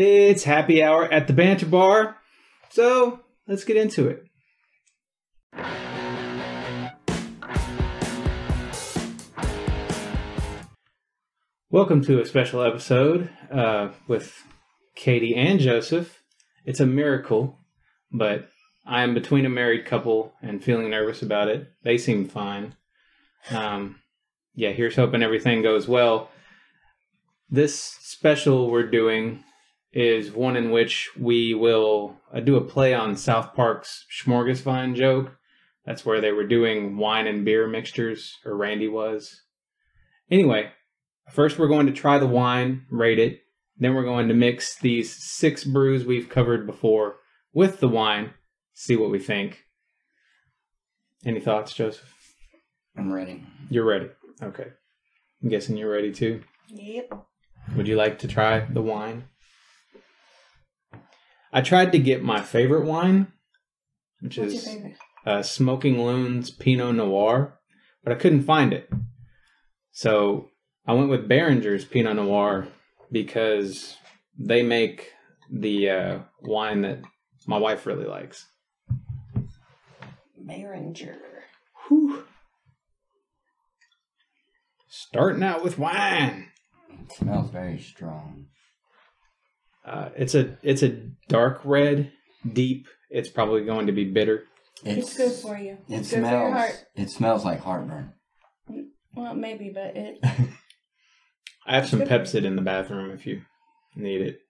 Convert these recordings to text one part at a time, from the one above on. It's happy hour at the Banter Bar, so let's get into it. Welcome to a special episode with Katie and Joseph. It's a miracle, but I am between a married couple and feeling nervous about it. They seem fine. Yeah, here's hoping everything goes well. This special we're doing is one in which we will do a play on South Park's Schmorgasvine joke. That's where they were doing wine and beer mixtures, or Randy was. Anyway, first we're going to try the wine, rate it. Then we're going to mix these 6 brews we've covered before with the wine. See what we think. Any thoughts, Joseph? I'm ready. You're ready. Okay. I'm guessing you're ready too? Yep. Would you like to try the wine? I tried to get my favorite wine, which is Smoking Loon's Pinot Noir, but I couldn't find it. So I went with Beringer's Pinot Noir because they make the wine that my wife really likes. Beringer. Whew. Starting out with wine. It smells very strong. It's a dark red, deep. It's probably going to be bitter. It's good for you. It's good for your heart. It smells like heartburn. Well, maybe, but it... I have some Pepsid in the bathroom if you need it.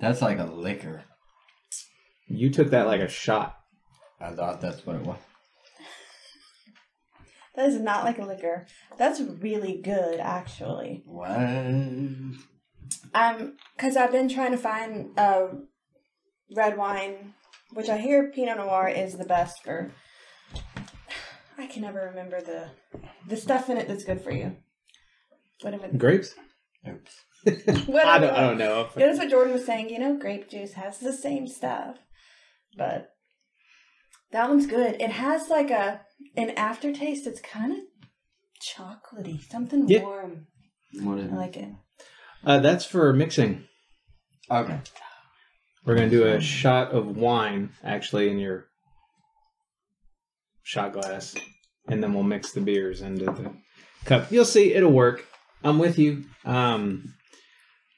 That's like a liquor. You took that like a shot. I thought that's what it was. That is not like a liquor. That's really good, actually. What? Because I've been trying to find red wine, which I hear Pinot Noir is the best for. I can never remember the stuff in it that's good for you. What grapes? Oops. I don't know. But... That's what Jordan was saying. You know, grape juice has the same stuff, but that one's good. It has like an aftertaste that's kind of chocolatey, something warm. What is it? I like it. That's for mixing. Okay. We're going to do a shot of wine, actually, in your shot glass. And then we'll mix the beers into the cup. You'll see. It'll work. I'm with you.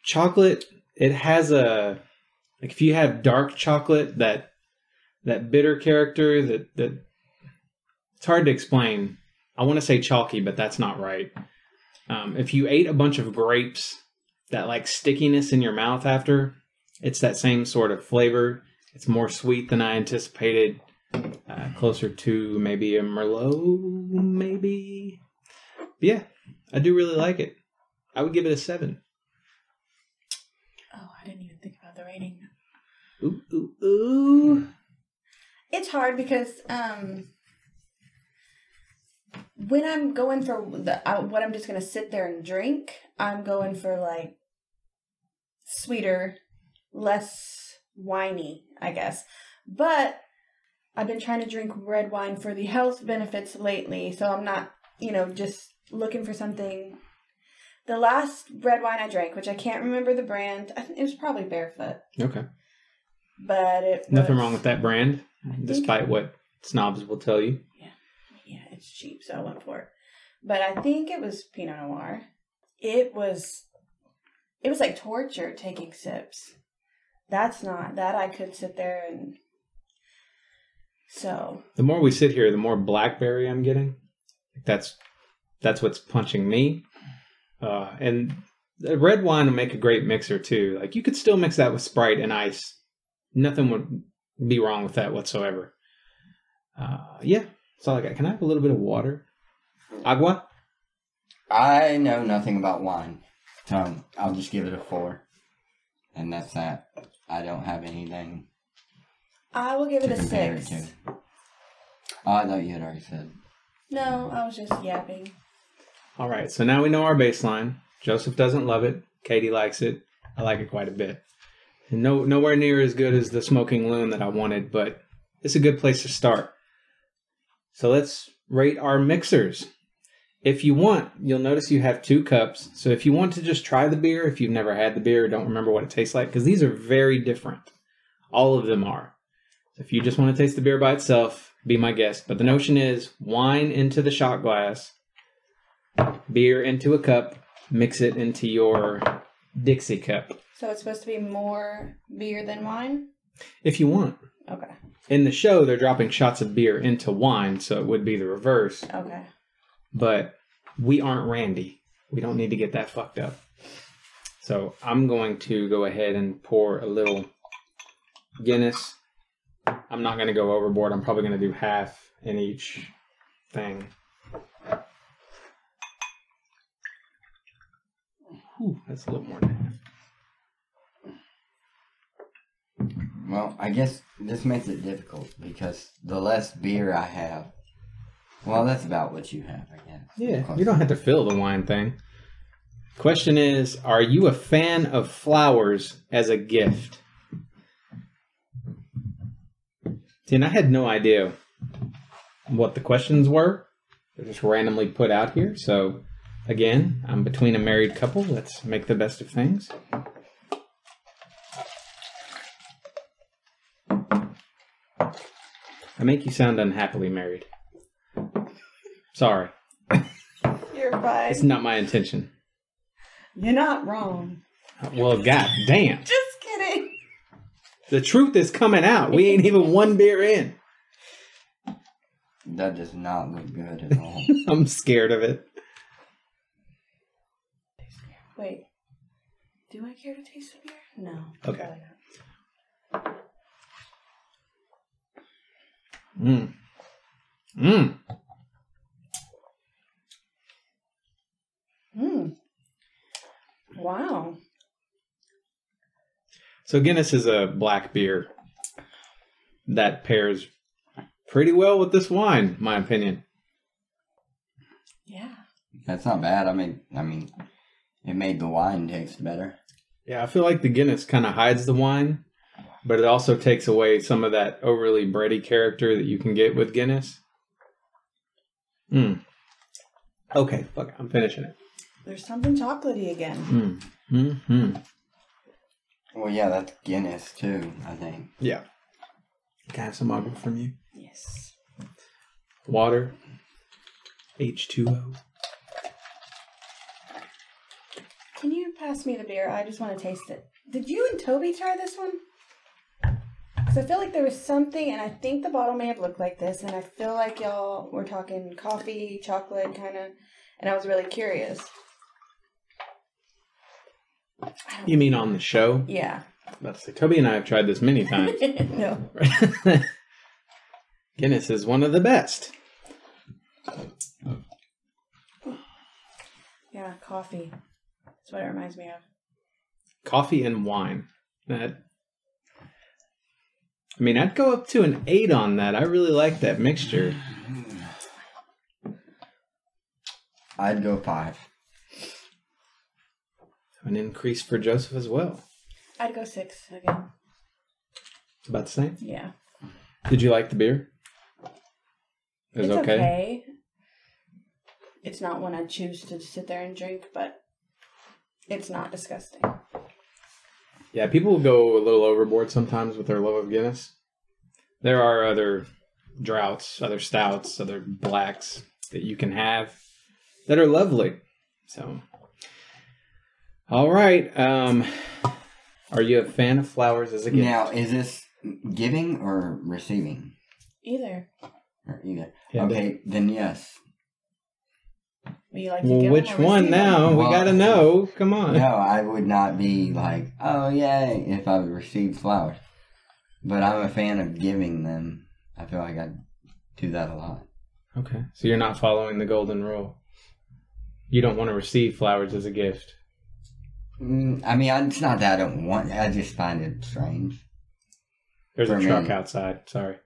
Chocolate, it has a... Like, if you have dark chocolate, that bitter character, that it's hard to explain. I want to say chalky, but that's not right. If you ate a bunch of grapes... That like stickiness in your mouth after, it's that same sort of flavor. It's more sweet than I anticipated. Closer to maybe a Merlot, maybe. But yeah, I do really like it. I would give it a 7. Oh, I didn't even think about the rating. Ooh. It's hard because when I'm going for what I'm just going to sit there and drink, I'm going for like sweeter, less winey, I guess. But I've been trying to drink red wine for the health benefits lately, so I'm not, just looking for something. The last red wine I drank, which I can't remember the brand, I think it was probably Barefoot. Okay. But nothing wrong with that brand, despite what snobs will tell you. Yeah, it's cheap, so I went for it. But I think it was Pinot Noir. It was like torture taking sips. That's not that I could sit there and so. The more we sit here, the more blackberry I'm getting. That's what's punching me. And the red wine will make a great mixer too. Like you could still mix that with Sprite and ice. Nothing would be wrong with that whatsoever. Yeah, that's all I got. Can I have a little bit of water? Agua? I know nothing about wine, so I'll just give it a 4. And that's that. I don't have anything. I will give it a 6. Oh, I thought you had already said. No, I was just yapping. All right, so now we know our baseline. Joseph doesn't love it. Katie likes it. I like it quite a bit. Nowhere near as good as the Smoking Loon that I wanted, but it's a good place to start. So let's rate our mixers. If you want, you'll notice you have 2 cups. So if you want to just try the beer, if you've never had the beer or don't remember what it tastes like, because these are very different. All of them are. So if you just want to taste the beer by itself, be my guest. But the notion is wine into the shot glass, beer into a cup, mix it into your Dixie cup. So it's supposed to be more beer than wine? If you want. Okay. In the show, they're dropping shots of beer into wine, so it would be the reverse. Okay. But we aren't Randy. We don't need to get that fucked up. So I'm going to go ahead and pour a little Guinness. I'm not going to go overboard. I'm probably going to do half in each thing. Ooh, that's a little more than half. Well, I guess this makes it difficult because the less beer I have, well, that's about what you have, I guess. Yeah, you don't have to fill the wine thing. Question is, are you a fan of flowers as a gift? See, and I had no idea what the questions were. They're just randomly put out here. So, again, I'm between a married couple. Let's make the best of things. I make you sound unhappily married. Sorry. You're fine. It's not my intention. You're not wrong. Well, goddamn. Just kidding. The truth is coming out. We ain't even one beer in. That does not look good at all. I'm scared of it. Wait. Do I care to taste the beer? No. Okay. Probably not. Mmm. Mmm. Mmm. Wow. So Guinness is a black beer that pairs pretty well with this wine, in my opinion. Yeah. That's not bad. I mean, it made the wine taste better. Yeah, I feel like the Guinness kind of hides the wine. But it also takes away some of that overly bready character that you can get with Guinness. Mm. Okay, fuck it. I'm finishing it. There's something chocolatey again. Mm. Mm-hmm. Well, yeah, that's Guinness, too, I think. Yeah. Can I have some water from you? Yes. Water. H2O. Can you pass me the beer? I just want to taste it. Did you and Toby try this one? I feel like there was something, and I think the bottle may have looked like this, and I feel like y'all were talking coffee, chocolate, kind of, and I was really curious. You mean on the show? Yeah. Let's see. Toby and I have tried this many times. No. Guinness is one of the best. Yeah, coffee. That's what it reminds me of. Coffee and wine. I mean, I'd go up to an 8 on that. I really like that mixture. I'd go 5. An increase for Joseph as well. I'd go 6 again. It's about the same? Yeah. Did you like the beer? It's okay. Okay. It's not one I'd choose to sit there and drink, but it's not disgusting. Yeah, people will go a little overboard sometimes with their love of Guinness. There are other draughts, other stouts, other blacks that you can have that are lovely. So, all right. Are you a fan of flowers as a gift? Now, is this giving or receiving? Either. Or either. Yeah, okay, then yes. Like well, which one now? Well, we gotta know. Come on. No, I would not be like, oh, yay, if I would receive flowers. But I'm a fan of giving them. I feel like I do that a lot. Okay. So you're not following the golden rule. You don't want to receive flowers as a gift. I mean, it's not that I don't want it. I just find it strange. There's a truck outside. Sorry.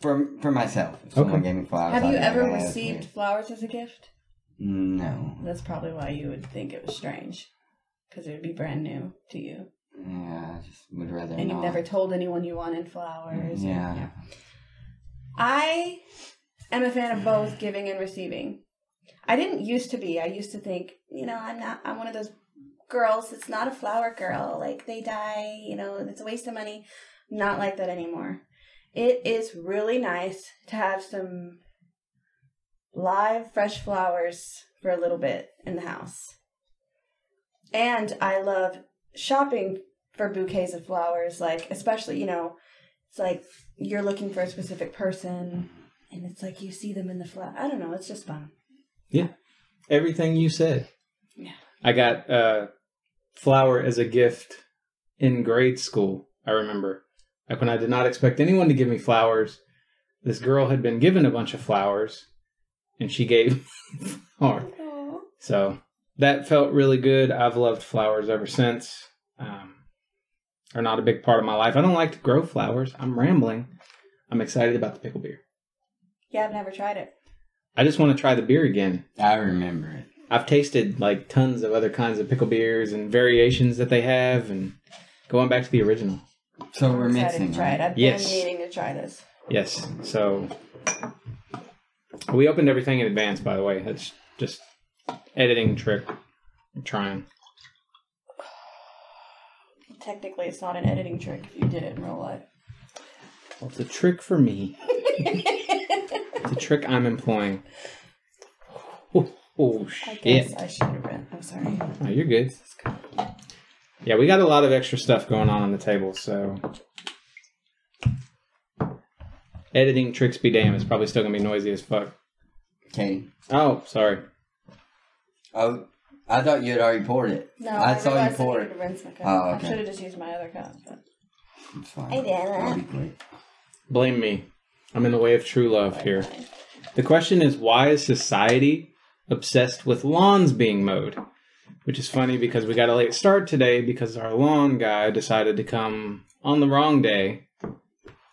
For myself. If someone gave me flowers. Have you ever received flowers as a gift? No. That's probably why you would think it was strange. Because it would be brand new to you. Yeah, I just would rather not. And you've never told anyone you wanted flowers. Yeah. I am a fan of both giving and receiving. I didn't used to be. I used to think, you know, I'm one of those girls that's not a flower girl. Like, they die, you know, it's a waste of money. Not like that anymore. It is really nice to have some live, fresh flowers for a little bit in the house. And I love shopping for bouquets of flowers, like, especially, you know, it's like you're looking for a specific person, and it's like you see them in the flower. I don't know. It's just fun. Yeah. Everything you said. Yeah. I got flower as a gift in grade school, I remember. Like, when I did not expect anyone to give me flowers, this girl had been given a bunch of flowers, and she gave me flowers. So that felt really good. I've loved flowers ever since. Are not a big part of my life. I don't like to grow flowers. I'm rambling. I'm excited about the pickle beer. Yeah, I've never tried it. I just want to try the beer again. I remember it. I've tasted, like, tons of other kinds of pickle beers and variations that they have, and going back to the original. So we're mixing, right? I've been needing to try this. Yes. So we opened everything in advance, by the way. That's just editing trick. I'm trying. Technically, it's not an editing trick if you did it in real life. Well, it's a trick for me. It's a trick I'm employing. Oh, shit. I guess I should have read. I'm sorry. Oh, you're good. Yeah, we got a lot of extra stuff going on the table, so editing tricks be damned. It's probably still going to be noisy as fuck. Okay. Oh, sorry. Oh. I thought you had already poured it. No, I saw you pour it. Oh, okay. I should have just used my other cup. But it's fine. I did. Blame me. I'm in the way of true love here. The question is, why is society obsessed with lawns being mowed? Which is funny because we got a late start today because our lawn guy decided to come on the wrong day and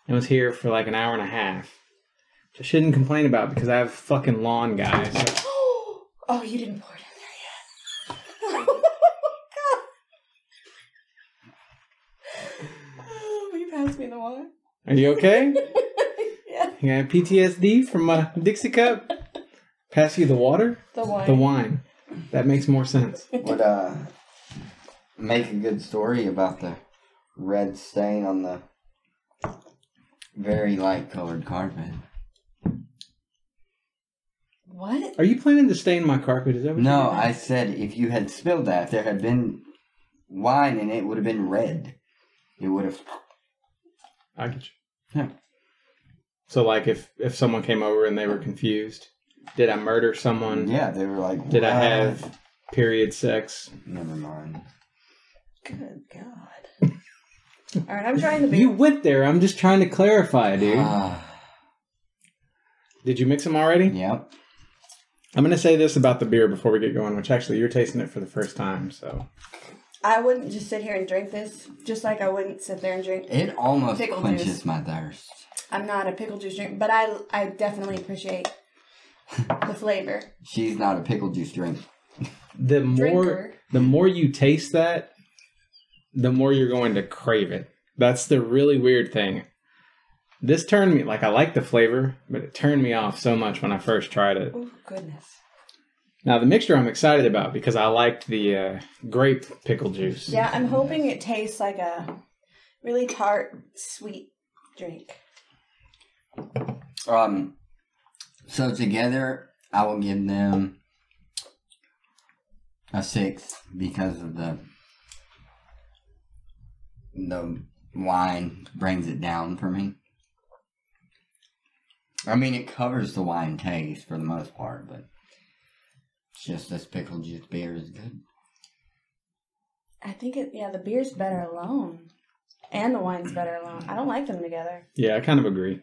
was here for like an hour and a half. Which I shouldn't complain about because I have fucking lawn guys. So. Oh, you didn't pour it. Me the water. Are you okay? Yeah. You got PTSD from my Dixie cup? Pass you the water? The wine. That makes more sense. Would make a good story about the red stain on the very light colored carpet. What? Are you planning to stain my carpet? Is that what you mean? I said if you had spilled that, if there had been wine in it, it would have been red. It would have... I get you. Yeah. So, like, if someone came over and they were confused, did I murder someone? Yeah, they were like, did I have period sex? Never mind. Good God. All right, I'm trying to be... You went there. I'm just trying to clarify, dude. Did you mix them already? Yep. I'm going to say this about the beer before we get going, which actually you're tasting it for the first time, so... I wouldn't just sit here and drink this, just like I wouldn't sit there and drink pickle juice. It almost quenches my thirst. I'm not a pickle juice drinker, but I definitely appreciate the flavor. She's not a pickle juice drinker. The more you taste that, the more you're going to crave it. That's the really weird thing. This turned me, like, I like the flavor, but it turned me off so much when I first tried it. Oh, goodness. Now, the mixture I'm excited about because I liked the grape pickle juice. Yeah, I'm hoping it tastes like a really tart, sweet drink. So together, I will give them a 6 because of the wine brings it down for me. I mean, it covers the wine taste for the most part, but... Just this pickle juice beer is good. I think the beer's better alone. And the wine's better alone. I don't like them together. Yeah, I kind of agree.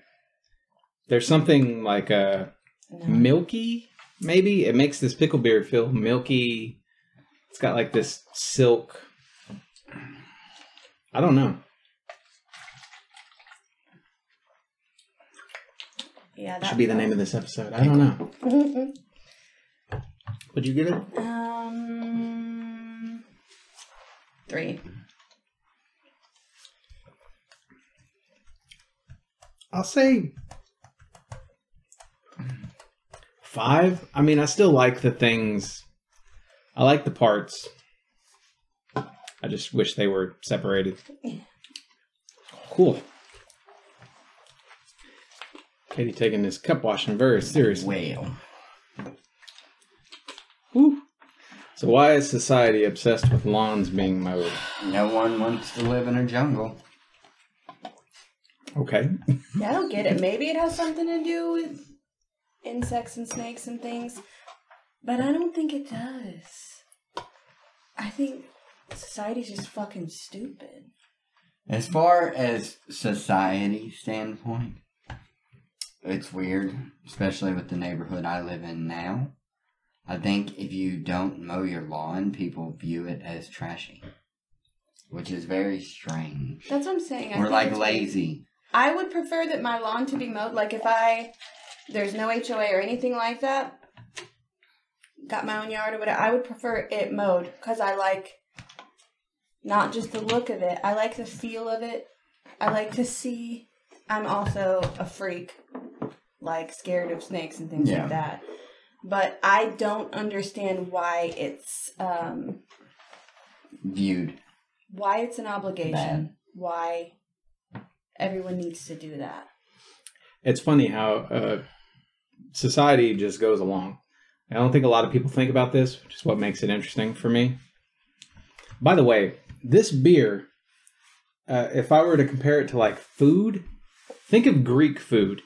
There's something like milky, maybe. It makes this pickle beer feel milky. It's got like this silk. I don't know. Yeah, that should be the name of this episode. I don't know. Would you give it? 3. I'll say 5? I mean, I still like the things. I like the parts. I just wish they were separated. Cool. Katie taking this cup washing very seriously. Wow. Woo. So why is society obsessed with lawns being mowed? No one wants to live in a jungle. Okay. I don't get it. Maybe it has something to do with insects and snakes and things, but I don't think it does. I think society's just fucking stupid. As far as society standpoint, it's weird, especially with the neighborhood I live in now. I think if you don't mow your lawn, people view it as trashy, which is very strange. That's what I'm saying. We're like lazy. I would prefer that my lawn to be mowed. Like there's no HOA or anything like that, got my own yard or whatever, I would prefer it mowed because I like not just the look of it. I like the feel of it. I like to see. I'm also a freak, like scared of snakes and things like that. But I don't understand why it's viewed. Why it's an obligation. Bad. Why everyone needs to do that. It's funny how society just goes along. I don't think a lot of people think about this, which is what makes it interesting for me. By the way, this beer, if I were to compare it to like food, think of Greek food.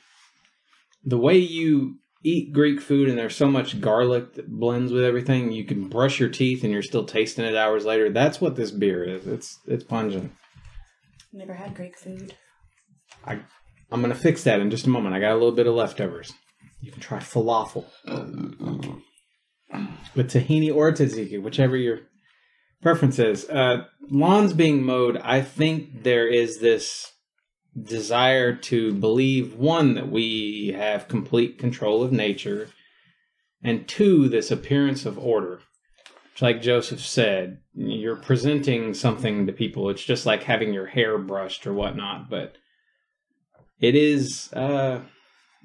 The way you eat Greek food and there's so much garlic that blends with everything. You can brush your teeth and you're still tasting it hours later. That's what this beer is. It's pungent. Never had Greek food. I'm going to fix that in just a moment. I got a little bit of leftovers. You can try falafel. With tahini or tzatziki, whichever your preference is. Lawns being mowed, I think there is this desire to believe, one, that we have complete control of nature, and two, this appearance of order. Which, like Joseph said, you're presenting something to people. It's just like having your hair brushed or whatnot, but it is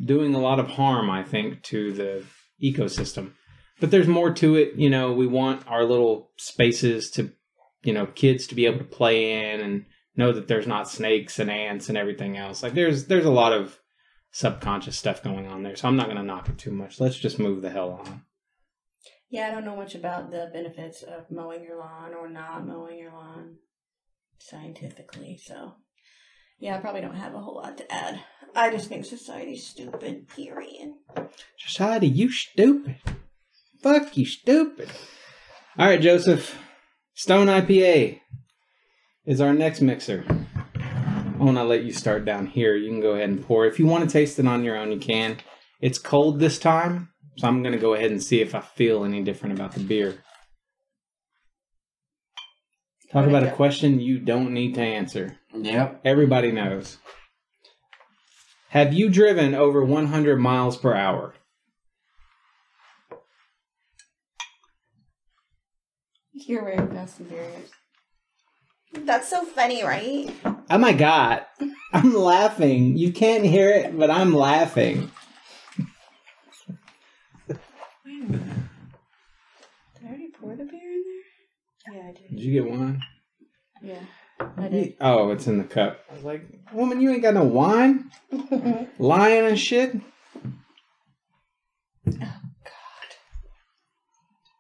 doing a lot of harm, I think, to the ecosystem. But there's more to it. You know, we want our little spaces to, you know, kids to be able to play in and know that there's not snakes and ants and everything else. Like there's a lot of subconscious stuff going on there. So I'm not going to knock it too much. Let's just move the hell on. Yeah, I don't know much about the benefits of mowing your lawn or not mowing your lawn scientifically. So yeah, I probably don't have a whole lot to add. I just think society's stupid, period. Society, you stupid. Fuck you, stupid. All right, Joseph. Stone IPA is our next mixer. I want to let you start down here. You can go ahead and pour. If you want to taste it on your own, you can. It's cold this time, so I'm going to go ahead and see if I feel any different about the beer. Talk about a question you don't need to answer. Yep. Everybody knows. Have you driven over 100 miles per hour? You're wearing fast and furious. That's so funny, right? Oh my god. I'm laughing. You can't hear it, but I'm laughing. Wait a minute. Did I already pour the beer in there? Yeah, I did. Did you get wine? Yeah, I did. Oh, it's in the cup. I was like, woman, you ain't got no wine? Lying and shit? Oh, God.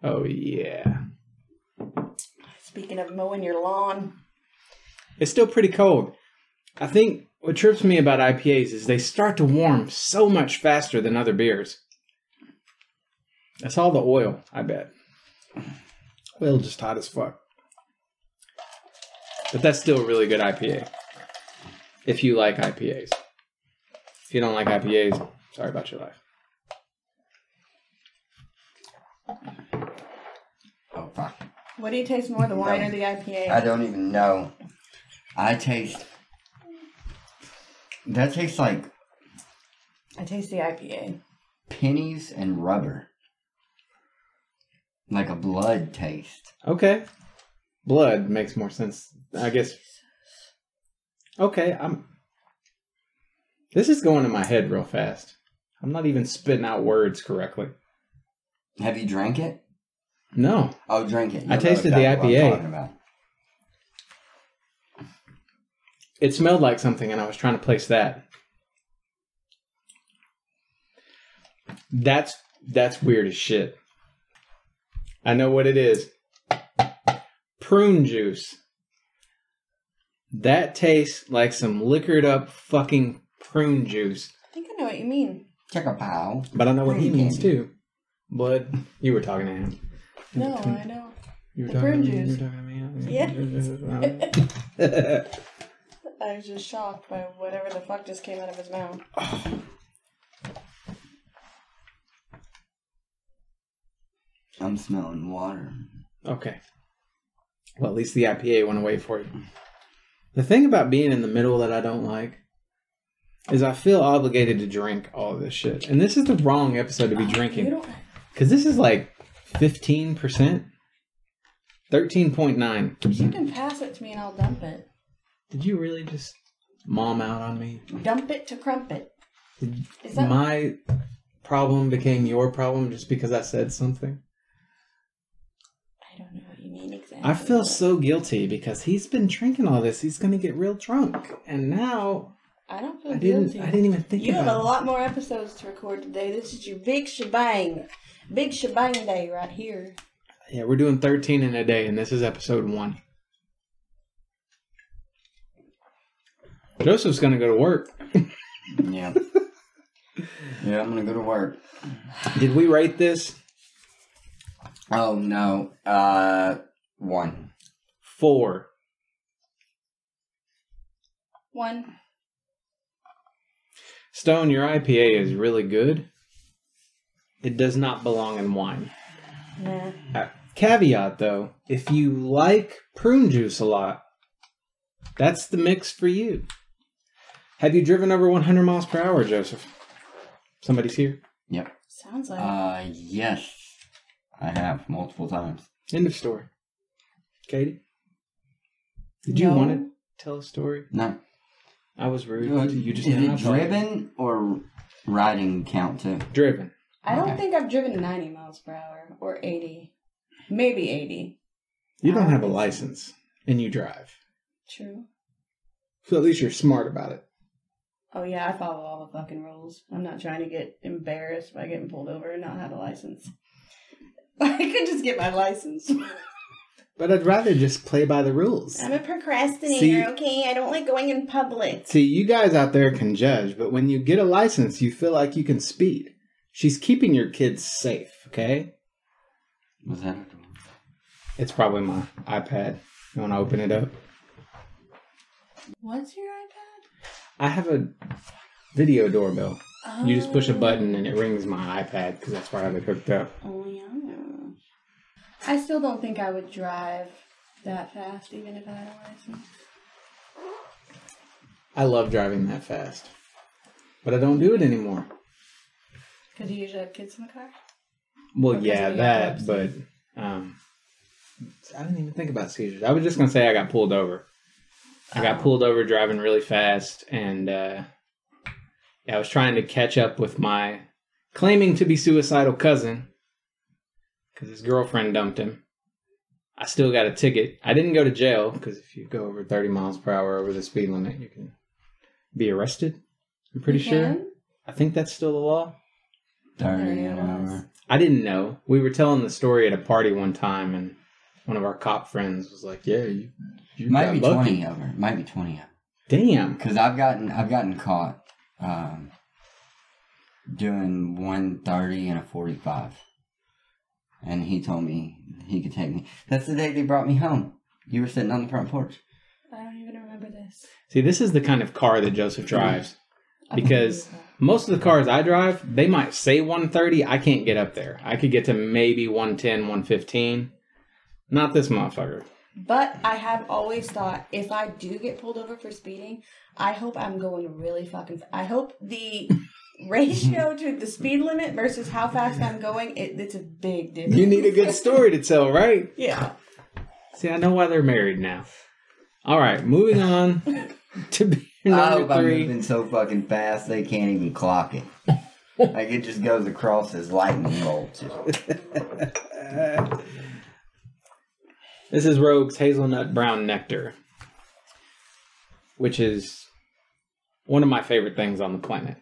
Oh, yeah. Speaking of mowing your lawn. It's still pretty cold. I think what trips me about IPAs is they start to warm so much faster than other beers. That's all the oil, I bet. Oil just hot as fuck. But that's still a really good IPA. If you like IPAs. If you don't like IPAs, sorry about your life. Oh, fuck. What do you taste more, the wine or the IPA? I don't even know. I taste the IPA. Pennies and rubber. Like a blood taste. Okay. Blood makes more sense, I guess. Okay, this is going in my head real fast. I'm not even spitting out words correctly. Have you drank it? No. Oh, drink it. I tasted the IPA. It smelled like something, and I was trying to place that. That's weird as shit. I know what it is. Prune juice. That tastes like some liquored up fucking prune juice. I think I know what you mean. Check a pow. But I know what he means too. But you were talking to him. No, I know. You were talking to me. You were talking to me. Yeah. I was just shocked by whatever the fuck just came out of his mouth. Oh. I'm smelling water. Okay. Well, at least the IPA went away for you. The thing about being in the middle that I don't like is I feel obligated to drink all of this shit. And this is the wrong episode to be drinking. Because this is like 15%. 13.9%. You can pass it to me and I'll dump it. Did you really just mom out on me? Dump it to crumpet. My problem became your problem just because I said something? I don't know. I feel so guilty because he's been drinking all this. He's going to get real drunk. And now... I don't feel guilty. I didn't even think about it. You have a lot more episodes to record today. This is your big shebang. Big shebang day right here. Yeah, we're doing 13 in a day, and this is episode 1. Joseph's going to go to work. Yeah. Yeah, I'm going to go to work. Did we rate this? Oh, no. 1. 4. 1. Stone, your IPA is really good. It does not belong in wine. Nah. Caveat, though, if you like prune juice a lot, that's the mix for you. Have you driven over 100 miles per hour, Joseph? Somebody's here? Yep. Sounds like... yes. I have, multiple times. End of story. Katie, did you want to tell a story? No. I was rude. No, you just did it driven or riding count too? Driven. I don't think I've driven 90 miles per hour or 80. Maybe 80. You don't have a license and you drive. True. So at least you're smart about it. Oh yeah, I follow all the fucking rules. I'm not trying to get embarrassed by getting pulled over and not have a license. I could just get my license. But I'd rather just play by the rules. I'm a procrastinator, okay? I don't like going in public. See, you guys out there can judge, but when you get a license, you feel like you can speed. She's keeping your kids safe, okay? What's that? It's probably my iPad. You want to open it up? What's your iPad? I have a video doorbell. Oh. You just push a button and it rings my iPad because that's why I have it hooked up. Oh, yeah. I still don't think I would drive that fast, even if I had a license. I love driving that fast. But I don't do it anymore. Because you usually have kids in the car? Well, yeah, that, but... I didn't even think about seizures. I was just going to say I got pulled over. I got pulled over driving really fast, and I was trying to catch up with my claiming-to-be-suicidal cousin. Because his girlfriend dumped him. I still got a ticket. I didn't go to jail, because if you go over 30 miles per hour over the speed limit, you can be arrested. I'm pretty sure. I think that's still the law. 30 an hour. I didn't know. We were telling the story at a party one time, and one of our cop friends was like, yeah, you might be lucky. 20 over. Might be 20 over. Damn. Because I've gotten caught doing 130 and a 45. And he told me he could take me. That's the day they brought me home. You were sitting on the front porch. I don't even remember this. See, this is the kind of car that Joseph drives. Because most of the cars I drive, they might say 130. I can't get up there. I could get to maybe 110, 115. Not this motherfucker. But I have always thought, if I do get pulled over for speeding, I hope I'm going really fucking fast. I hope the... ratio to the speed limit versus how fast I'm going, it's a big difference. You need a good story to tell, right? Yeah. See, I know why they're married now. All right, moving on to number 3. I hope I'm moving so fucking fast they can't even clock it. Like it just goes across as lightning bolts. This is Rogue's Hazelnut Brown Nectar, which is one of my favorite things on the planet.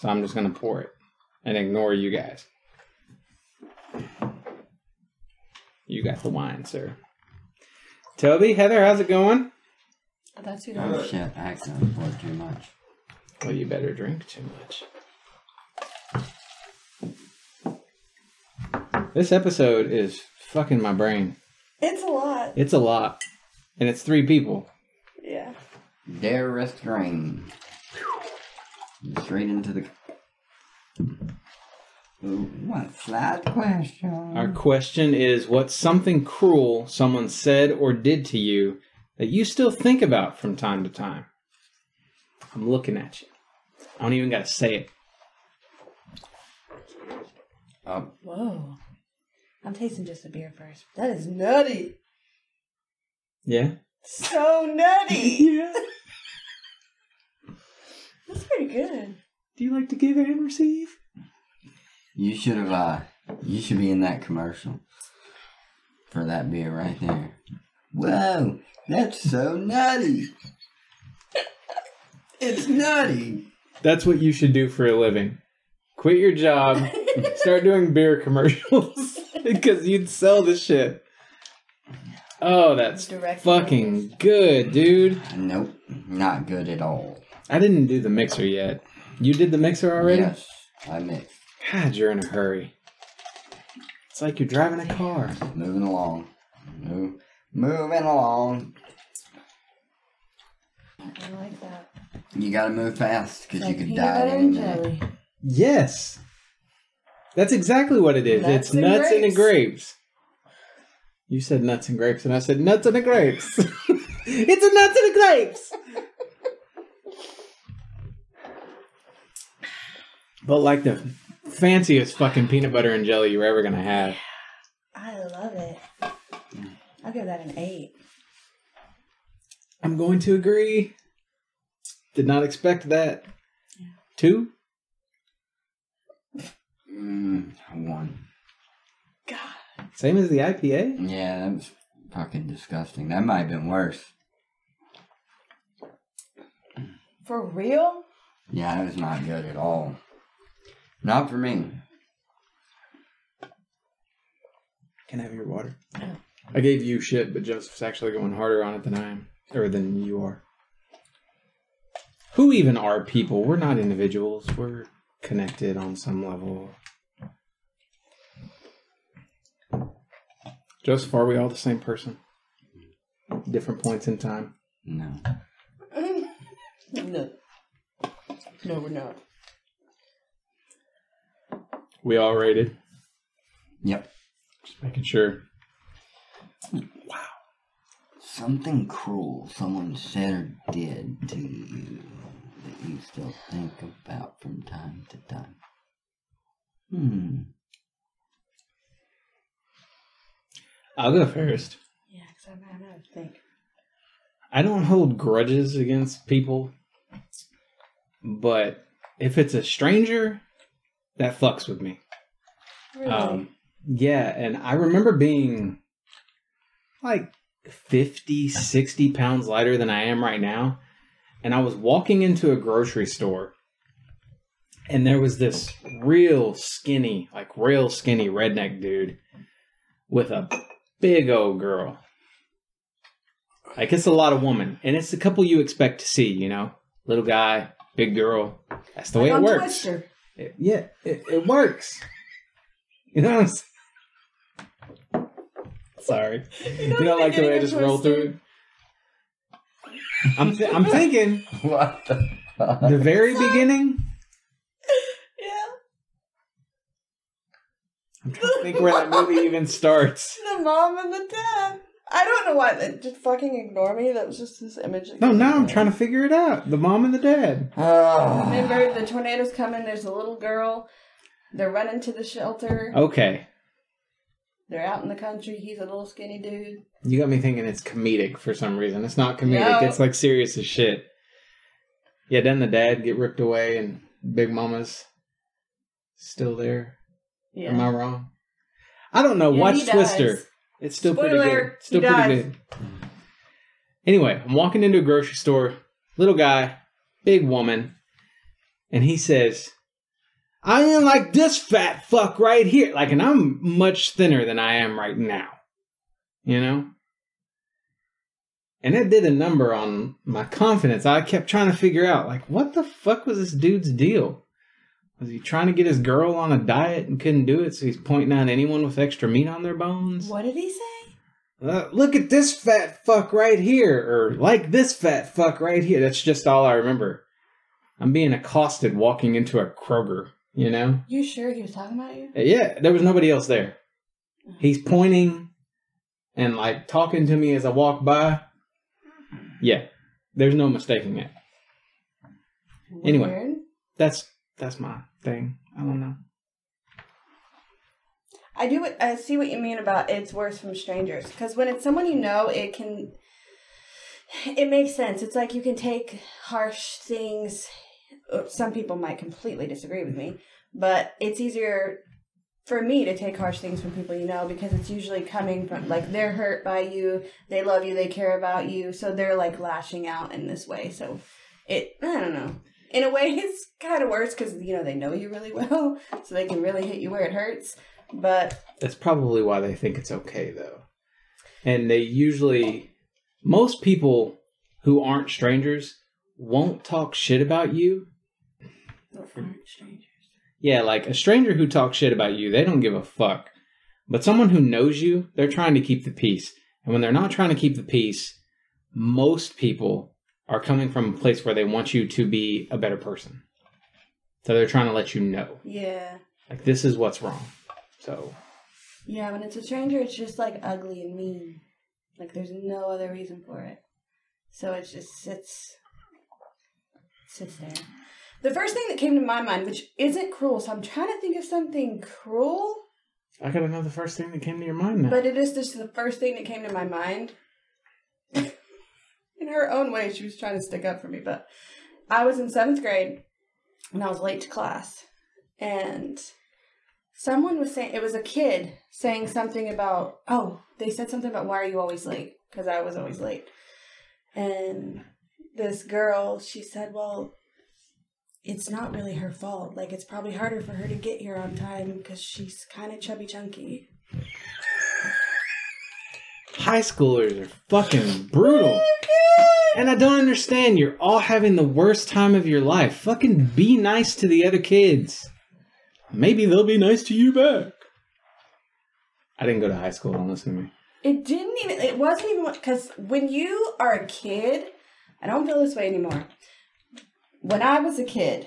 So I'm just going to pour it and ignore you guys. You got the wine, sir. Toby, Heather, how's it going? That's you. Oh, shit. I accidentally poured too much. Well, you better drink too much. This episode is fucking my brain. It's a lot. It's a lot. And it's three people. Yeah. Dare risk grain. Straight into the... Ooh, what's that question? Our question is, what's something cruel someone said or did to you that you still think about from time to time? I'm looking at you. I don't even got to say it. Whoa. I'm tasting just the beer first. That is nutty. Yeah? So nutty! Yeah. That's pretty good. Do you like to give and receive? You should have, you should be in that commercial for that beer right there. Whoa, that's so nutty. It's nutty. That's what you should do for a living. Quit your job, start doing beer commercials, because you'd sell the shit. Oh, that's fucking good, dude. Nope, not good at all. I didn't do the mixer yet. You did the mixer already? Yes, I mixed. God, you're in a hurry. It's like you're driving a car. Moving along. Moving along. I like that. You gotta move fast, because you could die in a minute. Yes. That's exactly what it is. Nuts it's and nuts grapes. And grapes. You said nuts and grapes, and I said nuts and grapes. It's a nuts and grapes! But like the... fanciest fucking peanut butter and jelly you're ever gonna have. I love it. I'll give that an 8. I'm going to agree. Did not expect that. 2? 1. God. Same as the IPA? Yeah, that was fucking disgusting. That might have been worse. For real? Yeah, that was not good at all. Not for me. Can I have your water? Oh. I gave you shit, but Joseph's actually going harder on it than I am. Or than you are. Who even are people? We're not individuals. We're connected on some level. Joseph, are we all the same person? Different points in time? No. No. No, we're not. We all rated? Yep. Just making sure. Wow. Something cruel someone said or did to you that you still think about from time to time. I'll go first. Yeah, because I'm out of think. I don't hold grudges against people, but if it's a stranger... that fucks with me. Really? Yeah, and I remember being like 50, 60 pounds lighter than I am right now. And I was walking into a grocery store and there was this real skinny redneck dude with a big old girl. Like it's a lot of woman. And it's the couple you expect to see, you know? Little guy, big girl. That's the way it works. Twister. It works. You know what I'm saying? Sorry. You don't like the way I just roll through it? I'm thinking. What the fuck? The very beginning? Yeah. I'm trying to think where that movie even starts. The mom and the dad. I don't know why. Just fucking ignore me. That was just this image. No, now I'm trying to figure it out. The mom and the dad. Remember, the tornado's coming. There's a little girl. They're running to the shelter. Okay. They're out in the country. He's a little skinny dude. You got me thinking it's comedic for some reason. It's not comedic. No. It's like serious as shit. Yeah, doesn't the dad get ripped away and Big Mama's still there. Yeah. Am I wrong? I don't know. Yeah, watch Twister. Dies. It's still Spoiler, pretty good. Still pretty dies. Good. Anyway, I'm walking into a grocery store. Little guy, big woman, and he says, "I ain't like this fat fuck right here." Like, and I'm much thinner than I am right now, you know? And that did a number on my confidence. I kept trying to figure out, like, what the fuck was this dude's deal? Was he trying to get his girl on a diet and couldn't do it, so he's pointing out anyone with extra meat on their bones? What did he say? Look at this fat fuck right here, or like this fat fuck right here. That's just all I remember. I'm being accosted walking into a Kroger, you know? You sure he was talking about you? Yeah, there was nobody else there. He's pointing and, like, talking to me as I walk by. Yeah, there's no mistaking it. Weird. Anyway, that's my thing. I don't know. I see what you mean about it's worse from strangers. Because when it's someone you know, it makes sense. It's like you can take harsh things. Some people might completely disagree with me. But it's easier for me to take harsh things from people you know, because it's usually coming from, like, they're hurt by you. They love you. They care about you. So they're, like, lashing out in this way. So I don't know. In a way, it's kind of worse because, you know, they know you really well. So they can really hit you where it hurts. But that's probably why they think it's okay, though. And they usually, most people who aren't strangers won't talk shit about you. Those aren't strangers. Yeah, like a stranger who talks shit about you, they don't give a fuck. But someone who knows you, they're trying to keep the peace. And when they're not trying to keep the peace, most people are coming from a place where they want you to be a better person. So they're trying to let you know. Yeah. Like, this is what's wrong. So, yeah, when it's a stranger, it's just, like, ugly and mean. Like, there's no other reason for it. So it just sits there. The first thing that came to my mind, which isn't cruel, so I'm trying to think of something cruel. I gotta know the first thing that came to your mind now. But it is just the first thing that came to my mind. In her own way, she was trying to stick up for me, but I was in 7th grade, and I was late to class, and someone was saying, it was a kid saying something about, they said something about, why are you always late? Because I was always late. And this girl, she said, well, it's not really her fault. Like, it's probably harder for her to get here on time because she's kind of chubby chunky. High schoolers are fucking brutal. And I don't understand. You're all having the worst time of your life. Fucking be nice to the other kids. Maybe they'll be nice to you back. I didn't go to high school. Don't listen to me. It wasn't even, because when you are a kid, I don't feel this way anymore. When I was a kid,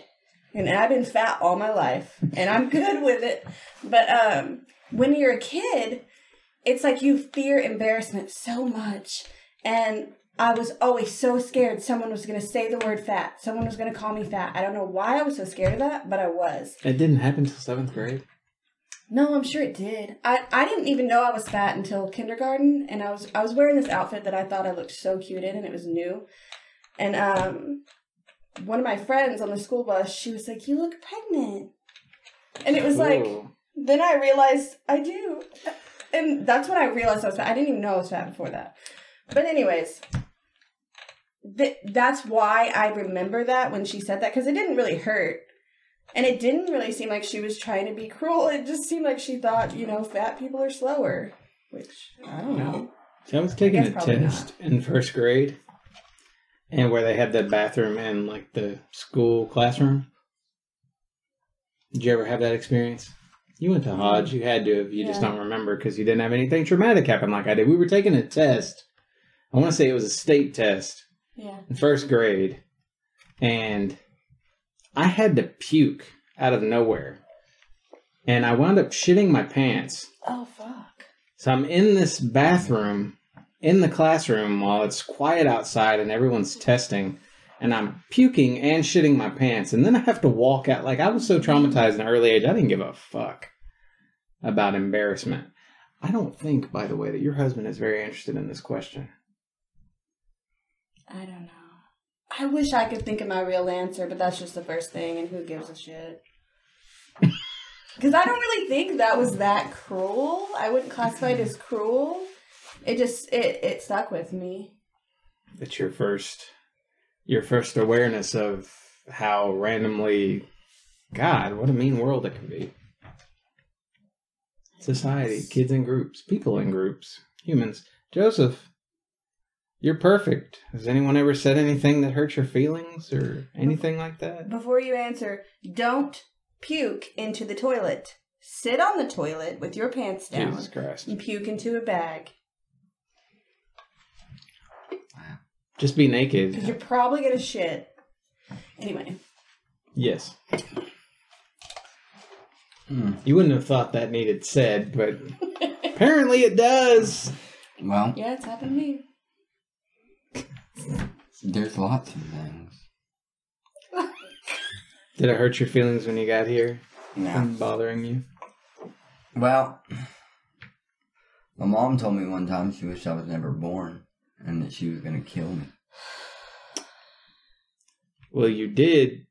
and I've been fat all my life, and I'm good with it, but when you're a kid, it's like you fear embarrassment so much, and I was always so scared someone was going to say the word fat. Someone was going to call me fat. I don't know why I was so scared of that, but I was. It didn't happen until 7th grade? No, I'm sure it did. I didn't even know I was fat until kindergarten, and I was wearing this outfit that I thought I looked so cute in, and it was new. And one of my friends on the school bus, she was like, "You look pregnant." And it was like, then I realized I do. And that's when I realized I was fat. I didn't even know I was fat before that. But anyways, that's why I remember that when she said that, because it didn't really hurt, and it didn't really seem like she was trying to be cruel. It just seemed like she thought, you know, fat people are slower, which I don't know. So I was taking a test in 1st grade, and where they had the bathroom in, like, the school classroom. Did you ever have that experience? You went to Hodge. You had to have. You just don't remember because you didn't have anything traumatic happen like I did. We were taking a test. I want to say it was a state test. Yeah. In 1st grade, and I had to puke out of nowhere, and I wound up shitting my pants. Oh, fuck. So I'm in this bathroom, in the classroom, while it's quiet outside and everyone's testing, and I'm puking and shitting my pants, and then I have to walk out. Like, I was so traumatized in an early age, I didn't give a fuck about embarrassment. I don't think, by the way, that your husband is very interested in this question. I don't know. I wish I could think of my real answer, but that's just the first thing, and who gives a shit? Because I don't really think that was that cruel. I wouldn't classify it as cruel. It just, it stuck with me. It's your first awareness of how randomly, God, what a mean world it can be. Society, kids in groups, people in groups, humans. Joseph, you're perfect. Has anyone ever said anything that hurts your feelings or anything like that? Before you answer, don't puke into the toilet. Sit on the toilet with your pants down. Jesus Christ. And puke into a bag. Just be naked. Because you're probably going to shit. Anyway. Yes. You wouldn't have thought that needed said, but apparently it does. Well. Yeah, it's happened to me. There's lots of things. Did it hurt your feelings when you got here? No. From bothering you? Well, my mom told me one time she wished I was never born. And that she was going to kill me. Well, you did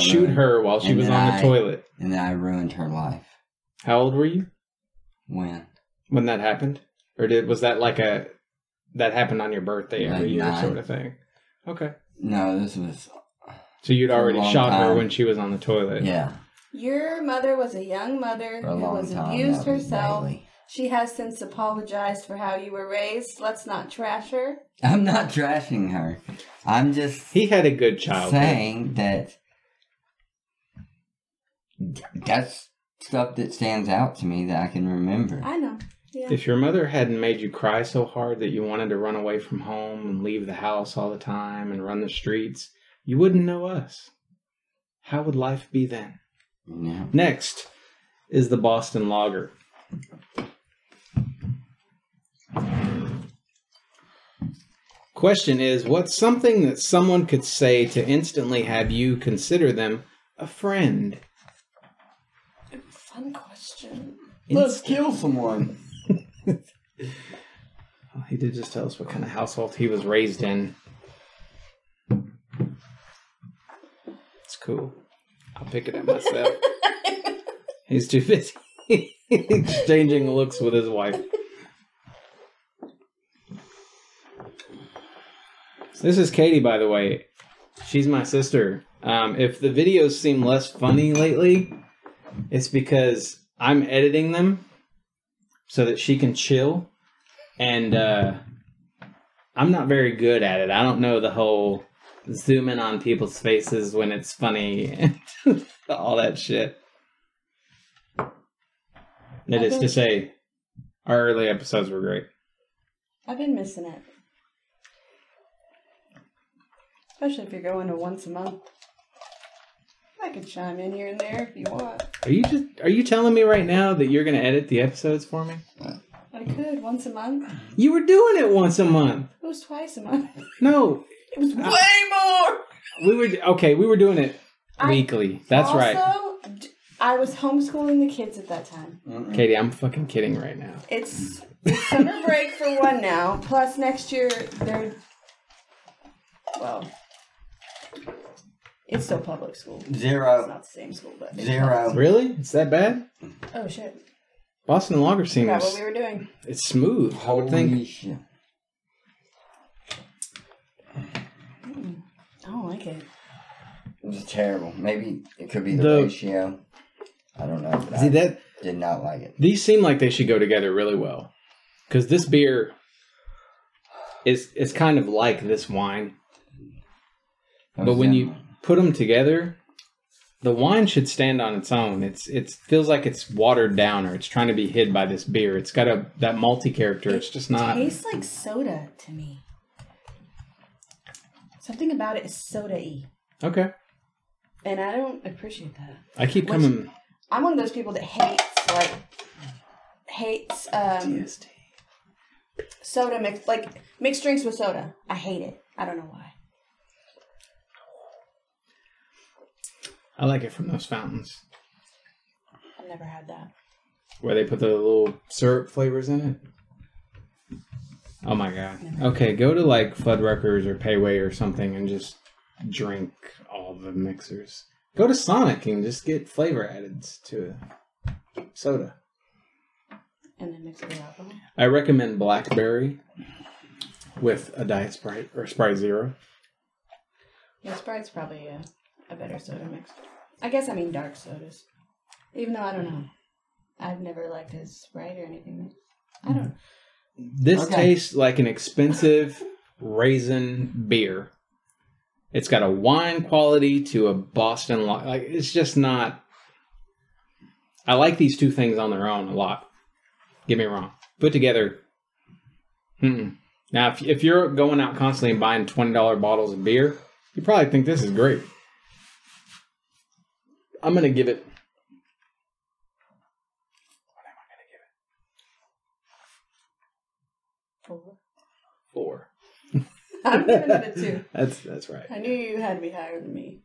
shoot her while she was on the toilet. And then I ruined her life. How old were you? When that happened? Or was that like that happened on your birthday every year sort of thing? Okay. No, this was... So you'd already shot her when she was on the toilet. Yeah. Your mother was a young mother who was abused herself. She has since apologized for how you were raised. Let's not trash her. I'm not trashing her. I'm just... He had a good childhood. Saying that... That's stuff that stands out to me that I can remember. I know. Yeah. If your mother hadn't made you cry so hard that you wanted to run away from home and leave the house all the time and run the streets, you wouldn't know us. How would life be then? No. Next is the Boston Lager. Question is, what's something that someone could say to instantly have you consider them a friend? Fun question. Let's kill someone. Well, he did just tell us what kind of household he was raised in. It's cool. I'll pick it up myself. He's too busy exchanging looks with his wife. This is Katie, by the way. She's my sister. If the videos seem less funny lately, it's because I'm editing them so that she can chill. And I'm not very good at it. I don't know the whole zoom in on people's faces when it's funny and all that shit. That is to say, our early episodes were great. I've been missing it. Especially if you're going to once a month. I could chime in here and there if you want. Are you telling me right now that you're going to edit the episodes for me? I could, once a month. You were doing it once a month. It was twice a month. No. It was way more. We were doing it weekly. That's also, right. Also, I was homeschooling the kids at that time. Mm-mm. Katie, I'm fucking kidding right now. It's summer break for one now. Plus next year, they're... Well... It's still public school. Zero. It's not the same school, but... Zero. Really? It's that bad? Oh, shit. Boston Lager seems... That's what we were doing. It's smooth, I would think. Holy shit. I don't like it. It was terrible. Maybe it could be the ratio. I don't know. But I did not like it. These seem like they should go together really well. Because this beer is kind of like this wine. But when you... put them together, the wine should stand on its own. It feels like it's watered down or it's trying to be hid by this beer. It's got that malty character. It's just not... It tastes like soda to me. Something about it is soda-y. Okay. And I don't appreciate that. I keep coming... I'm one of those people that hates soda mixed drinks with soda. I hate it. I don't know why. I like it from those fountains. I've never had that. Where they put the little syrup flavors in it? Oh my god. Okay, go to like Fuddruckers or Payway or something and just drink all the mixers. Go to Sonic and just get flavor added to it. soda. And then mix it with alcohol? I recommend Blackberry with a Diet Sprite or Sprite Zero. Yeah, Sprite's probably a better soda mix. I guess I mean dark sodas. Even though I don't know. I've never liked his Sprite or anything. I don't know. This tastes like an expensive raisin beer. It's got a wine quality to a Boston Lager. Like, it's just not... I like these two things on their own a lot. Get me wrong. Put together... Mm-mm. Now, if you're going out constantly and buying $20 bottles of beer, you probably think this is great. I'm going to give it... Four. I'm giving it a 2. That's right. I knew you had to be higher than me.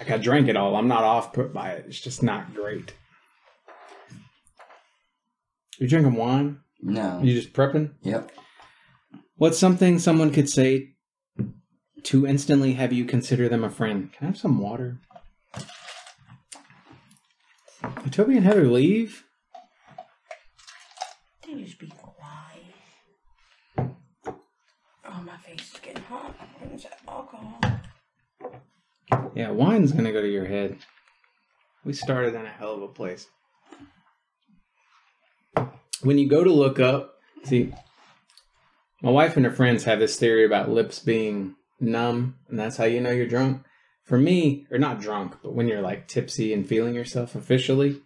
Like I drank it all. I'm not off put by it. It's just not great. You drinking wine? No. You just prepping? Yep. What's something someone could say to instantly have you consider them a friend? Can I have some water? Did Toby and Heather leave? You should be quiet. Oh, my face is getting hot. Where's that alcohol? Yeah, wine's gonna go to your head. We started in a hell of a place. When you go to look up, see, my wife and her friends have this theory about lips being numb, and that's how you know you're drunk. For me, or not drunk, but when you're like tipsy and feeling yourself officially,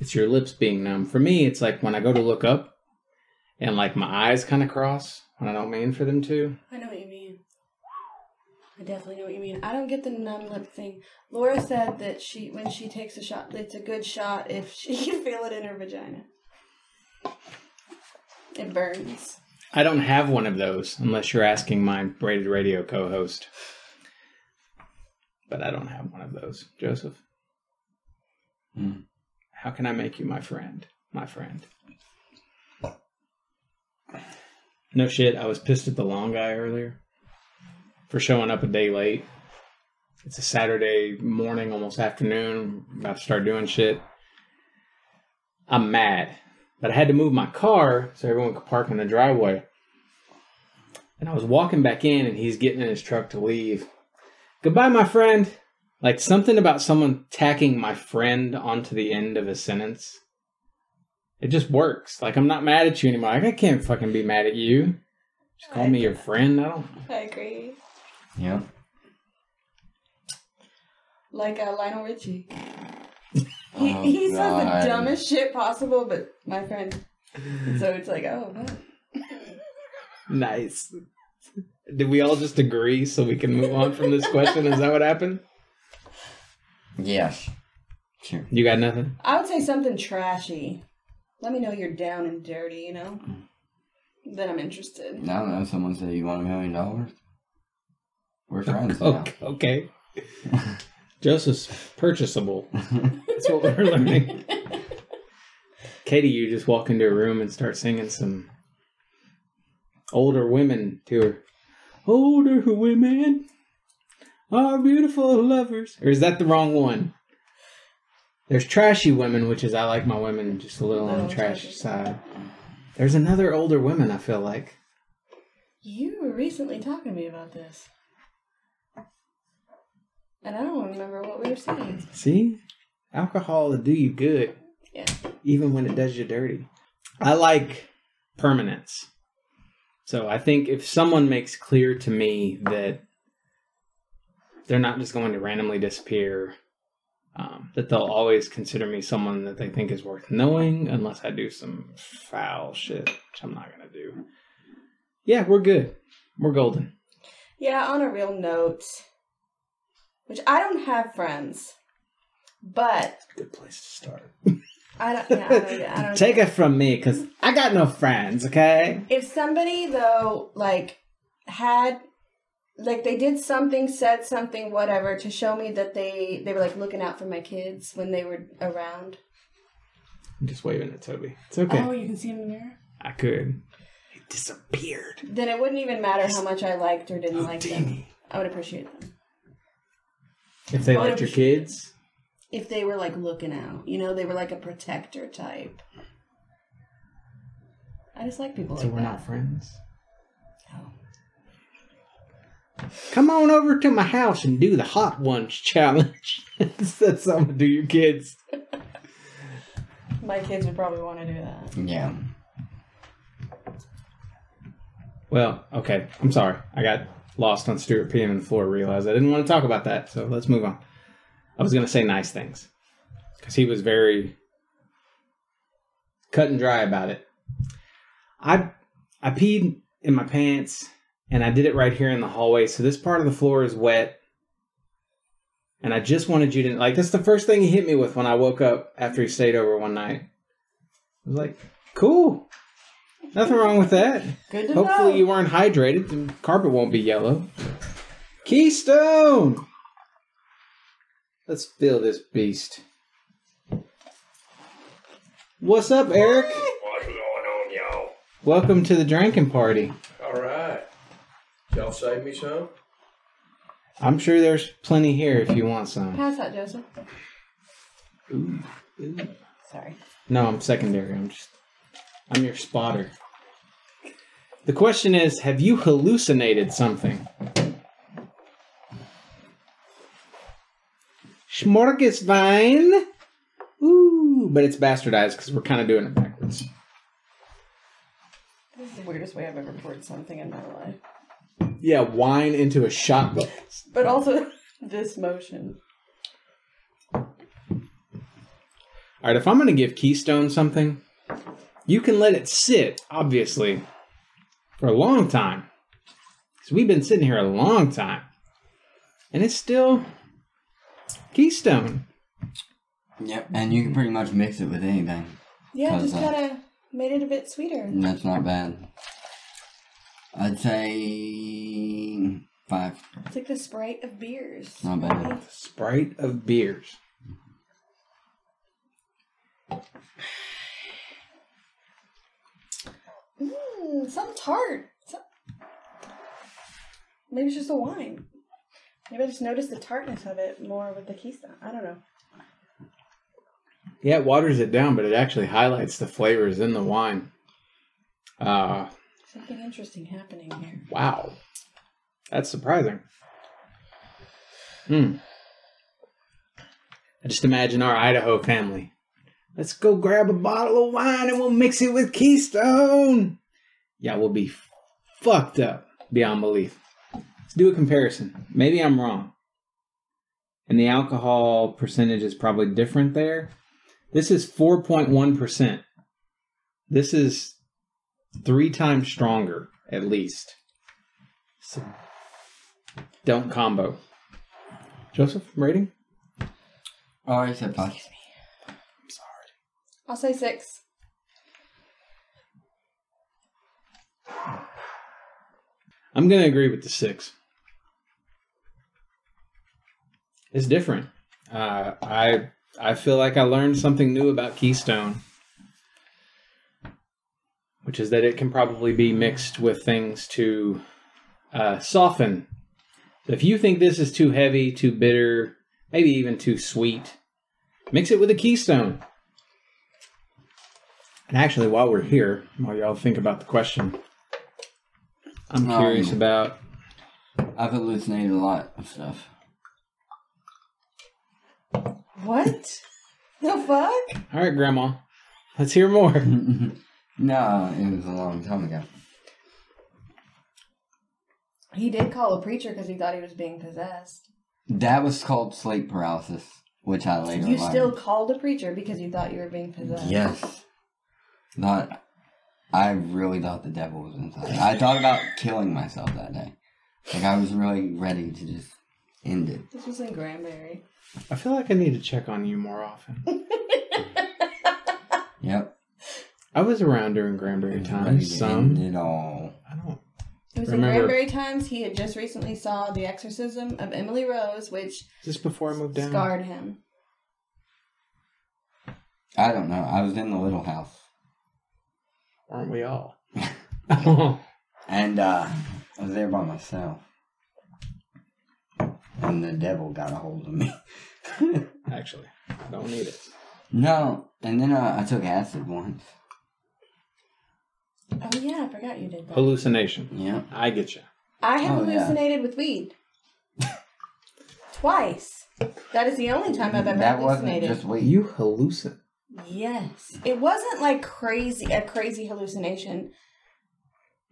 it's your lips being numb. For me, it's like when I go to look up, and like my eyes kind of cross when I don't mean for them to. I know what you mean. I definitely know what you mean. I don't get the numb lip thing. Laura said that when she takes a shot, it's a good shot if she can feel it in her vagina. It burns. I don't have one of those unless you're asking my Braided Radio co-host. But I don't have one of those, Joseph. Mm. How can I make you my friend? My friend. No shit, I was pissed at the long guy earlier for showing up a day late. It's a Saturday morning, almost afternoon. I'm about to start doing shit. I'm mad. But I had to move my car so everyone could park in the driveway. And I was walking back in, and he's getting in his truck to leave. Goodbye, my friend. Like, something about someone tacking my friend onto the end of a sentence. It just works. Like, I'm not mad at you anymore. Like, I can't fucking be mad at you. Just call me your friend. I agree. Yeah. Like Lionel Richie. He says the dumbest shit possible, but my friend. So it's like, oh, wow. Nice. Did we all just agree so we can move on from this question? Is that what happened? Yes. Sure. You got nothing? I would say something trashy. Let me know you're down and dirty, you know? Then I'm interested. I don't know. Someone said, you want $1 million? We're friends now. Okay. Joseph's purchasable. That's what we're learning. Katie, you just walk into a room and start singing some older women to her. Older women. Our beautiful lovers. Or is that the wrong one? There's trashy women, which is I like my women just a little on the trashy side. There's another older women, I feel like. You were recently talking to me about this. And I don't remember what we were saying. See? Alcohol will do you good. Yeah. Even when it does you dirty. I like permanence. So I think if someone makes clear to me that they're not just going to randomly disappear, that they'll always consider me someone that they think is worth knowing unless I do some foul shit, which I'm not going to do. Yeah, we're good. We're golden. Yeah, on a real note, which I don't have friends, but... Good place to start. I don't Take it from me, because I got no friends, okay? If somebody, though, had they did something, said something, whatever, to show me that they were, looking out for my kids when they were around. I'm just waving at Toby. It's okay. Oh, you can see him in the mirror? I could. It disappeared. Then it wouldn't even matter how much I liked or didn't like them. I would appreciate them. If they liked your kids? if they were like looking out, you know, they were like a protector type. I just like people like that. So we're not friends? No. Come on over to my house and do the Hot Ones challenge. That's something to do your kids. My kids would probably want to do that. Yeah. Well, okay. I'm sorry. I got lost on Stuart peeing on the floor and realized I didn't want to talk about that, so let's move on. I was going to say nice things because he was very cut and dry about it. I peed in my pants, and I did it right here in the hallway, so this part of the floor is wet. And I just wanted you to, like, that's the first thing he hit me with when I woke up after he stayed over one night. I was like, cool. Nothing wrong with that. Good to know. Hopefully you weren't hydrated. The carpet won't be yellow. Keystone! Let's fill this beast. What's up, Eric? What's going on, y'all? Welcome to the drinking party. All right. Y'all save me some? I'm sure there's plenty here if you want some. Pass that, Joseph. Ooh. Sorry. No, I'm secondary. I'm your spotter. The question is, have you hallucinated something? Smorgasvine. Ooh, but it's bastardized because we're kind of doing it backwards. This is the weirdest way I've ever poured something in my life. Yeah, wine into a shot glass. But also this motion. Alright, if I'm going to give Keystone something, you can let it sit, obviously, for a long time. Because we've been sitting here a long time. And it's still Keystone. Yep, and you can pretty much mix it with anything. Yeah, just kind of made it a bit sweeter. That's not bad. I'd say 5. It's like the Sprite of beers. Not bad. Sprite of beers. Something tart. Maybe it's just a wine. Maybe I just noticed the tartness of it more with the Keystone. I don't know. Yeah, it waters it down, but it actually highlights the flavors in the wine. Something interesting happening here. Wow. That's surprising. I just imagine our Idaho family. Let's go grab a bottle of wine and we'll mix it with Keystone. Yeah, we'll be fucked up beyond belief. Let's do a comparison. Maybe I'm wrong. And the alcohol percentage is probably different there. This is 4.1%. This is 3 times stronger, at least. So, don't combo. Joseph, rating? Oh, I said 5. Excuse me. I'm sorry. I'll say 6. I'm going to agree with the 6. It's different. I feel like I learned something new about Keystone. Which is that it can probably be mixed with things to soften. So if you think this is too heavy, too bitter, maybe even too sweet, mix it with a Keystone. And actually, while we're here, while y'all think about the question, I'm curious about... I've hallucinated a lot of stuff. What? The fuck? All right, Grandma. Let's hear more. No, it was a long time ago. He did call a preacher because he thought he was being possessed. That was called sleep paralysis, which I later learned. You still called a preacher because you thought you were being possessed? Yes. I really thought the devil was inside. I thought about killing myself that day. Like, I was really ready to just end it. This was in Granbury. I feel like I need to check on you more often. Yep. I was around during Granbury times. Some it all. I don't. It was remember. In Granbury times. He had just recently saw the exorcism of Emily Rose, which just before I moved down scarred him. I don't know. I was in the little house. Aren't we all? And I was there by myself. and the devil got a hold of me. Actually, I don't need it. No, and then I took acid once. Oh, yeah, I forgot you did that. Hallucination. Yeah. I get you. I have hallucinated with weed. Twice. That is the only time I've ever hallucinated. That wasn't just weed. You hallucinate. Yes. It wasn't like a crazy hallucination,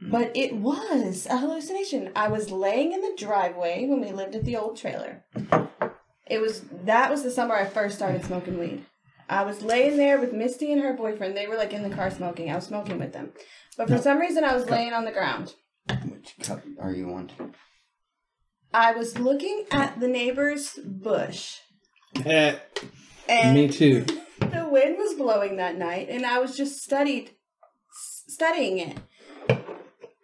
but it was a hallucination. I was laying in the driveway when we lived at the old trailer. That was the summer I first started smoking weed. I was laying there with Misty and her boyfriend. They were like in the car smoking. I was smoking with them. But for some reason, I was laying on the ground. Which cup are you on? I was looking at the neighbor's bush. Me too. The wind was blowing that night, and I was just studying it.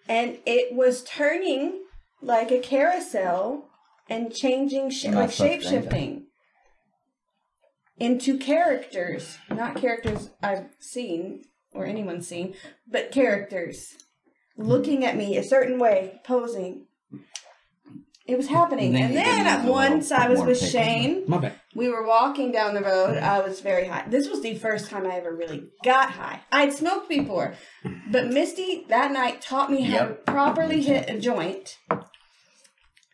And it was turning like a carousel and changing, like shape-shifting into characters. Not characters I've seen or anyone's seen, but characters looking at me a certain way, posing. It was happening. And then once I was with Shane. My bad. We were walking down the road. I was very high. This was the first time I ever really got high. I'd smoked before. But Misty that night taught me how to properly hit a joint.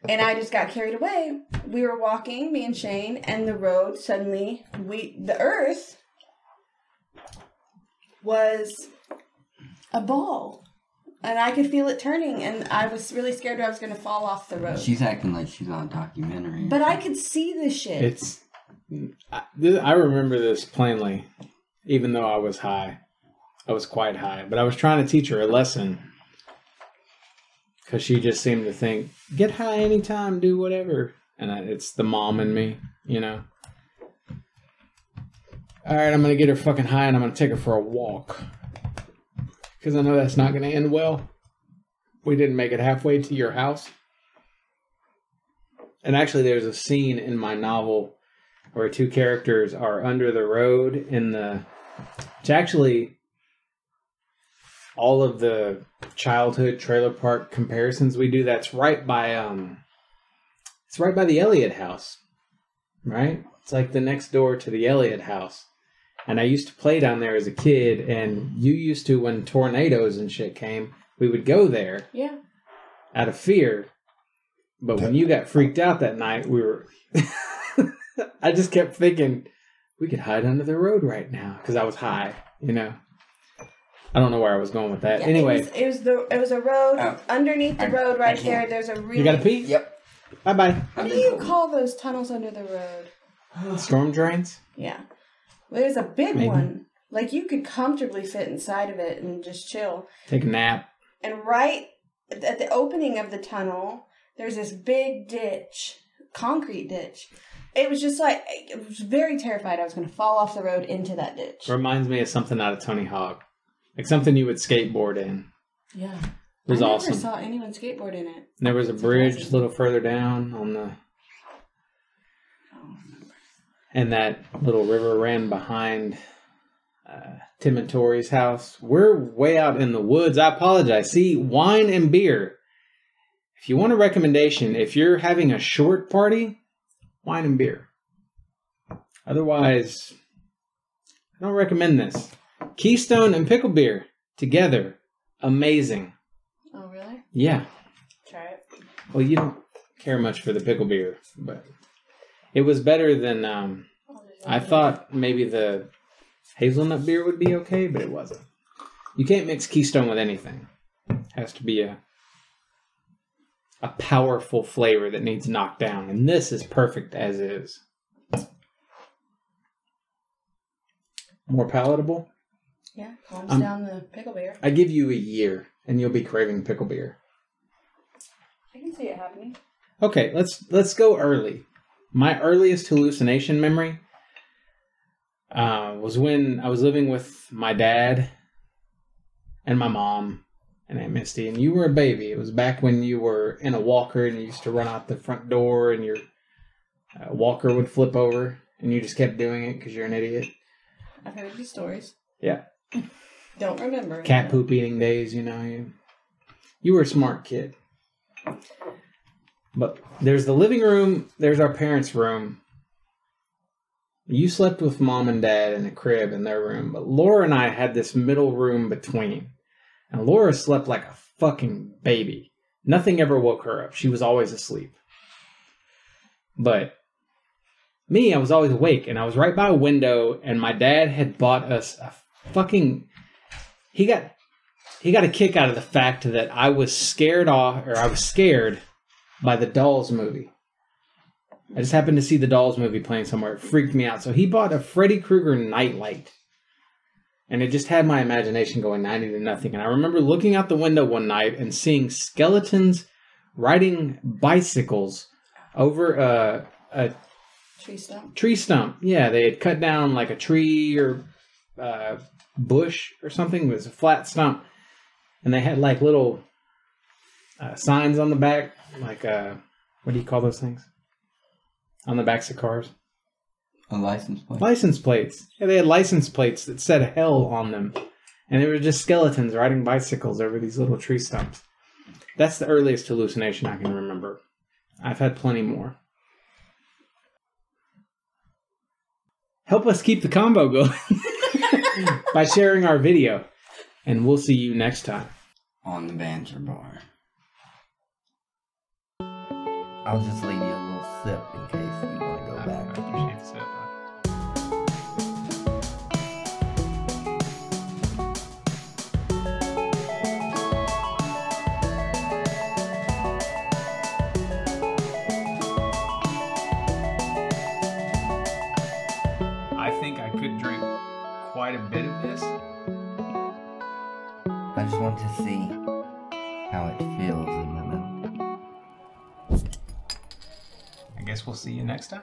And I just got carried away. We were walking, me and Shane, and the road suddenly, the earth was a ball. And I could feel it turning, and I was really scared I was going to fall off the road. She's acting like she's on a documentary. But I could see the shit. I remember this plainly, even though I was high. I was quite high. But I was trying to teach her a lesson, because she just seemed to think, get high anytime, do whatever. And it's the mom in me, you know. All right, I'm going to get her fucking high, and I'm going to take her for a walk. Because I know that's not going to end well. We didn't make it halfway to your house. And actually, there's a scene in my novel where two characters are under the road in the... It's actually all of the childhood trailer park comparisons we do. That's right by... it's right by the Elliott house. Right? It's like the next door to the Elliott house. And I used to play down there as a kid, and you used to, when tornadoes and shit came, we would go there. Yeah. Out of fear. But when you got freaked out that night, we were... I just kept thinking, we could hide under the road right now, because I was high, you know. I don't know where I was going with that. Yeah, anyway. It was a road. Underneath the road right there, there's a really... You gotta pee? Yep. Bye-bye. What do you call those tunnels under the road? Storm drains? Yeah. There's a big one. Like, you could comfortably fit inside of it and just chill. Take a nap. And right at the opening of the tunnel, there's this big ditch, concrete ditch. It was just like, I was very terrified I was going to fall off the road into that ditch. Reminds me of something out of Tony Hawk. Like something you would skateboard in. Yeah. It was awesome. I never saw anyone skateboard in it. And there was a bridge a little further down on the... And that little river ran behind Tim and Tori's house. We're way out in the woods. I apologize. See, wine and beer. If you want a recommendation, if you're having a short party, wine and beer. Otherwise, I don't recommend this. Keystone and pickle beer together. Amazing. Oh, really? Yeah. Try it. Well, you don't care much for the pickle beer, but... It was better than, I thought maybe the hazelnut beer would be okay, but it wasn't. You can't mix Keystone with anything. It has to be a powerful flavor that needs knocked down, and this is perfect as is. More palatable? Yeah, calms down the pickle beer. I give you a year, and you'll be craving pickle beer. I can see it happening. Okay, let's go early. My earliest hallucination memory was when I was living with my dad and my mom and Aunt Misty, and you were a baby. It was back when you were in a walker and you used to run out the front door and your walker would flip over and you just kept doing it because you're an idiot. I've heard these stories. Yeah. Don't remember. Cat poop eating days, you know. You were a smart kid. But there's the living room. There's our parents' room. You slept with mom and dad in a crib in their room. But Laura and I had this middle room between. And Laura slept like a fucking baby. Nothing ever woke her up. She was always asleep. But me, I was always awake. And I was right by a window. And my dad had bought us a fucking... He got a kick out of the fact that I was scared by the Dolls movie. I just happened to see the Dolls movie playing somewhere. It freaked me out. So he bought a Freddy Krueger nightlight. And it just had my imagination going 90 to nothing. And I remember looking out the window one night and seeing skeletons riding bicycles over a tree stump. Yeah, they had cut down like a tree or bush or something. It was a flat stump. And they had like little signs on the back. Like, what do you call those things? On the backs of cars. A license plate. License plates. Yeah, they had license plates that said hell on them. And they were just skeletons riding bicycles over these little tree stumps. That's the earliest hallucination I can remember. I've had plenty more. Help us keep the combo going by sharing our video. And we'll see you next time. On the Banter Bar. I'll just leave you a little sip in case you want to go back. I appreciate the sip. I think I could drink quite a bit of this. I just want to see how it feels in my mouth. Guess we'll see you next time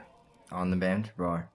on the Banter Bar.